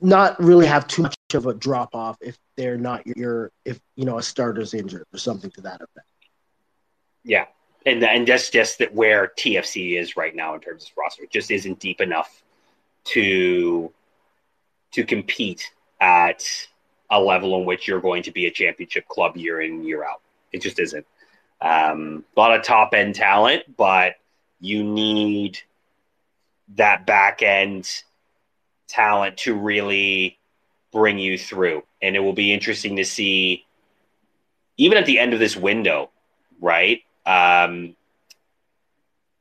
not really have too much of a drop-off if they're not your, if, you know, a starter's injured or something to that effect. Yeah, and and that's just that where T F C is right now in terms of roster. It just isn't deep enough to to compete at a level in which you're going to be a championship club year in, year out. It just isn't. Um, a lot of top-end talent, but you need that back-end talent to really bring you through. And it will be interesting to see, even at the end of this window, right, um,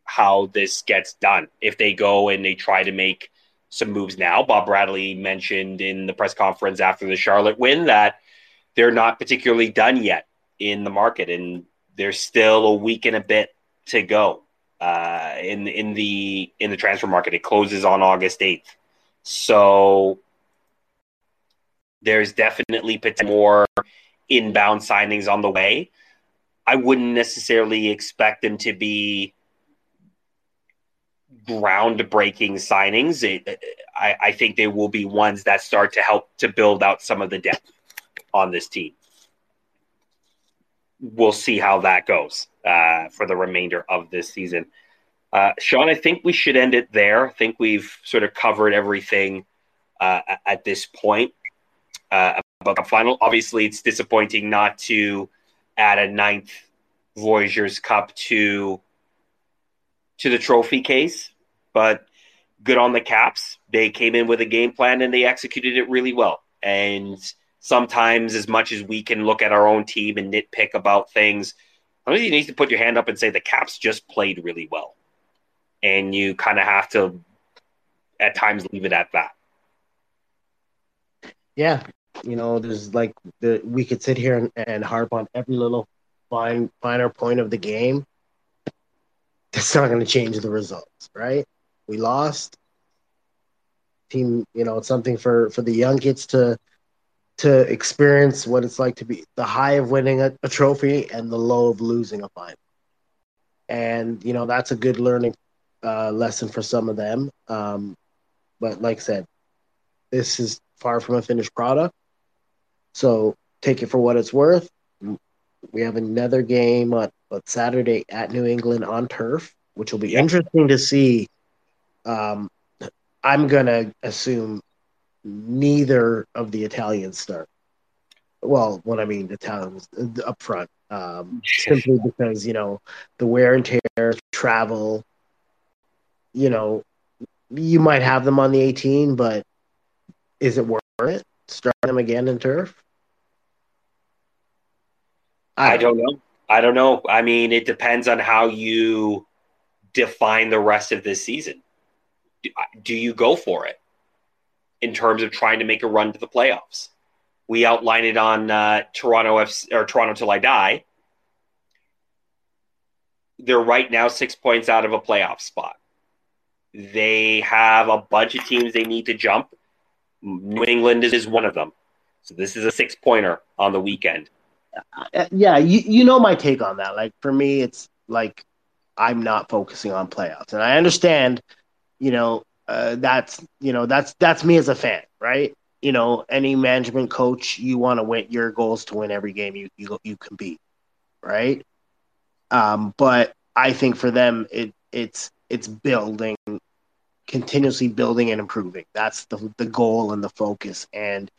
how this gets done. If they go and they try to make some moves now. Bob Bradley mentioned in the press conference after the Charlotte win that they're not particularly done yet in the market, and there's still a week and a bit to go uh, in in the in the transfer market. It closes on August eighth, so there's definitely more inbound signings on the way. I wouldn't necessarily expect them to be groundbreaking signings. It, I, I think they will be ones that start to help to build out some of the depth on this team. We'll see how that goes uh, for the remainder of this season. Uh, Sean, I think we should end it there. I think we've sort of covered everything uh, at this point. Uh, about the final, obviously it's disappointing not to add a ninth Voyageurs Cup to to the trophy case, but good on the Caps. They came in with a game plan and they executed it really well. And sometimes, as much as we can look at our own team and nitpick about things, sometimes you need to put your hand up and say the Caps just played really well. And you kind of have to, at times, leave it at that. Yeah. You know, there's like, the, we could sit here and, and harp on every little fine, finer point of the game. It's not going to change the results, right? we lost. Team, you know, it's something for, for the young kids to to experience what it's like to be the high of winning a, a trophy and the low of losing a final. And, you know, that's a good learning uh, lesson for some of them. Um, but like I said, this is far from a finished product. So take it for what it's worth. We have another game on, on Saturday at New England on turf, which will be interesting to see. Um, I'm going to assume neither of the Italians start. Well, what I mean, Italians up front, um, simply because, you know, the wear and tear, travel, you know, you might have them on the eighteen, but is it worth it? Start them again in turf? I don't know. I don't know. I mean, it depends on how you define the rest of this season. Do you go for it in terms of trying to make a run to the playoffs? We outlined it on uh, Toronto F C, or Toronto Till I Die. They're right now six points out of a playoff spot. They have a bunch of teams they need to jump. New England is one of them. So this is a six-pointer on the weekend. Yeah, you, you know my take on that. Like, for me, it's like I'm not focusing on playoffs. And I understand, you know, uh, that's, you know, that's that's me as a fan, right? You know, any management coach, you want to win. Your goal is to win every game you you you compete, right? Um, but I think for them, it it's it's building, continuously building and improving. That's the the goal and the focus. And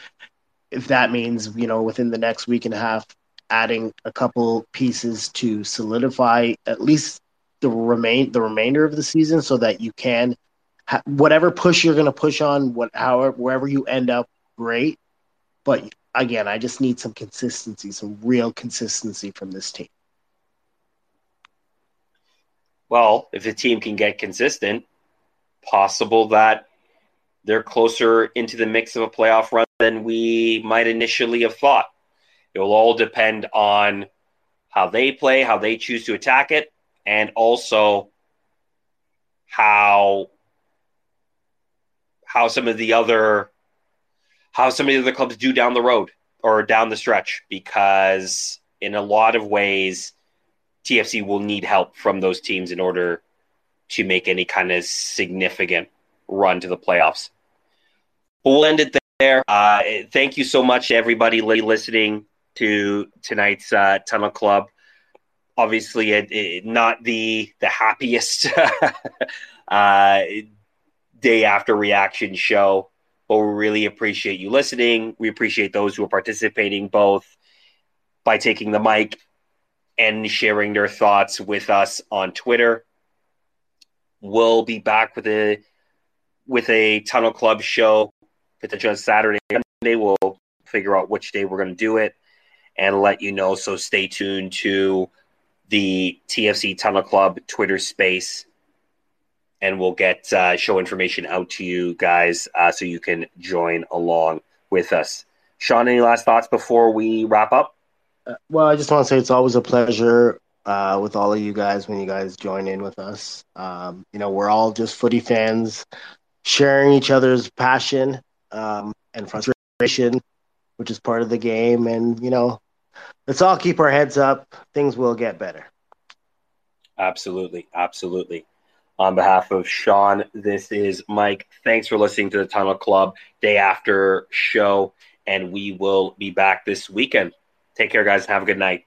if that means, you know, within the next week and a half, adding a couple pieces to solidify at least the remain the remainder of the season, so that you can. Whatever push you're going to push on, what, however, wherever you end up, great. But again, I just need some consistency, some real consistency from this team. Well, if the team can get consistent, possible that they're closer into the mix of a playoff run than we might initially have thought. It will all depend on how they play, how they choose to attack it, and also how... how some of the other, how some of the other clubs do down the road or down the stretch, because in a lot of ways, T F C will need help from those teams in order to make any kind of significant run to the playoffs. But we'll end it there. Uh, thank you so much to everybody listening to tonight's uh, Tunnel Club. Obviously, it, it, not the the happiest. uh, day after reaction show, but we really appreciate you listening. We appreciate those who are participating, both by taking the mic and sharing their thoughts with us on Twitter. We'll be back with a with a Tunnel Club show potentially on Saturday. Sunday, we'll figure out which day we're going to do it and let you know. So stay tuned to the T F C Tunnel Club Twitter space. And we'll get uh, show information out to you guys uh, so you can join along with us. Sean, any last thoughts before we wrap up? Uh, well, I just want to say it's always a pleasure uh, with all of you guys when you guys join in with us. Um, you know, we're all just footy fans sharing each other's passion um, and frustration, which is part of the game. And, you know, let's all keep our heads up. Things will get better. Absolutely. Absolutely. On behalf of Sean, this is Mike. Thanks for listening to the Tunnel Club Day After show, and we will be back this weekend. Take care, guys, and have a good night.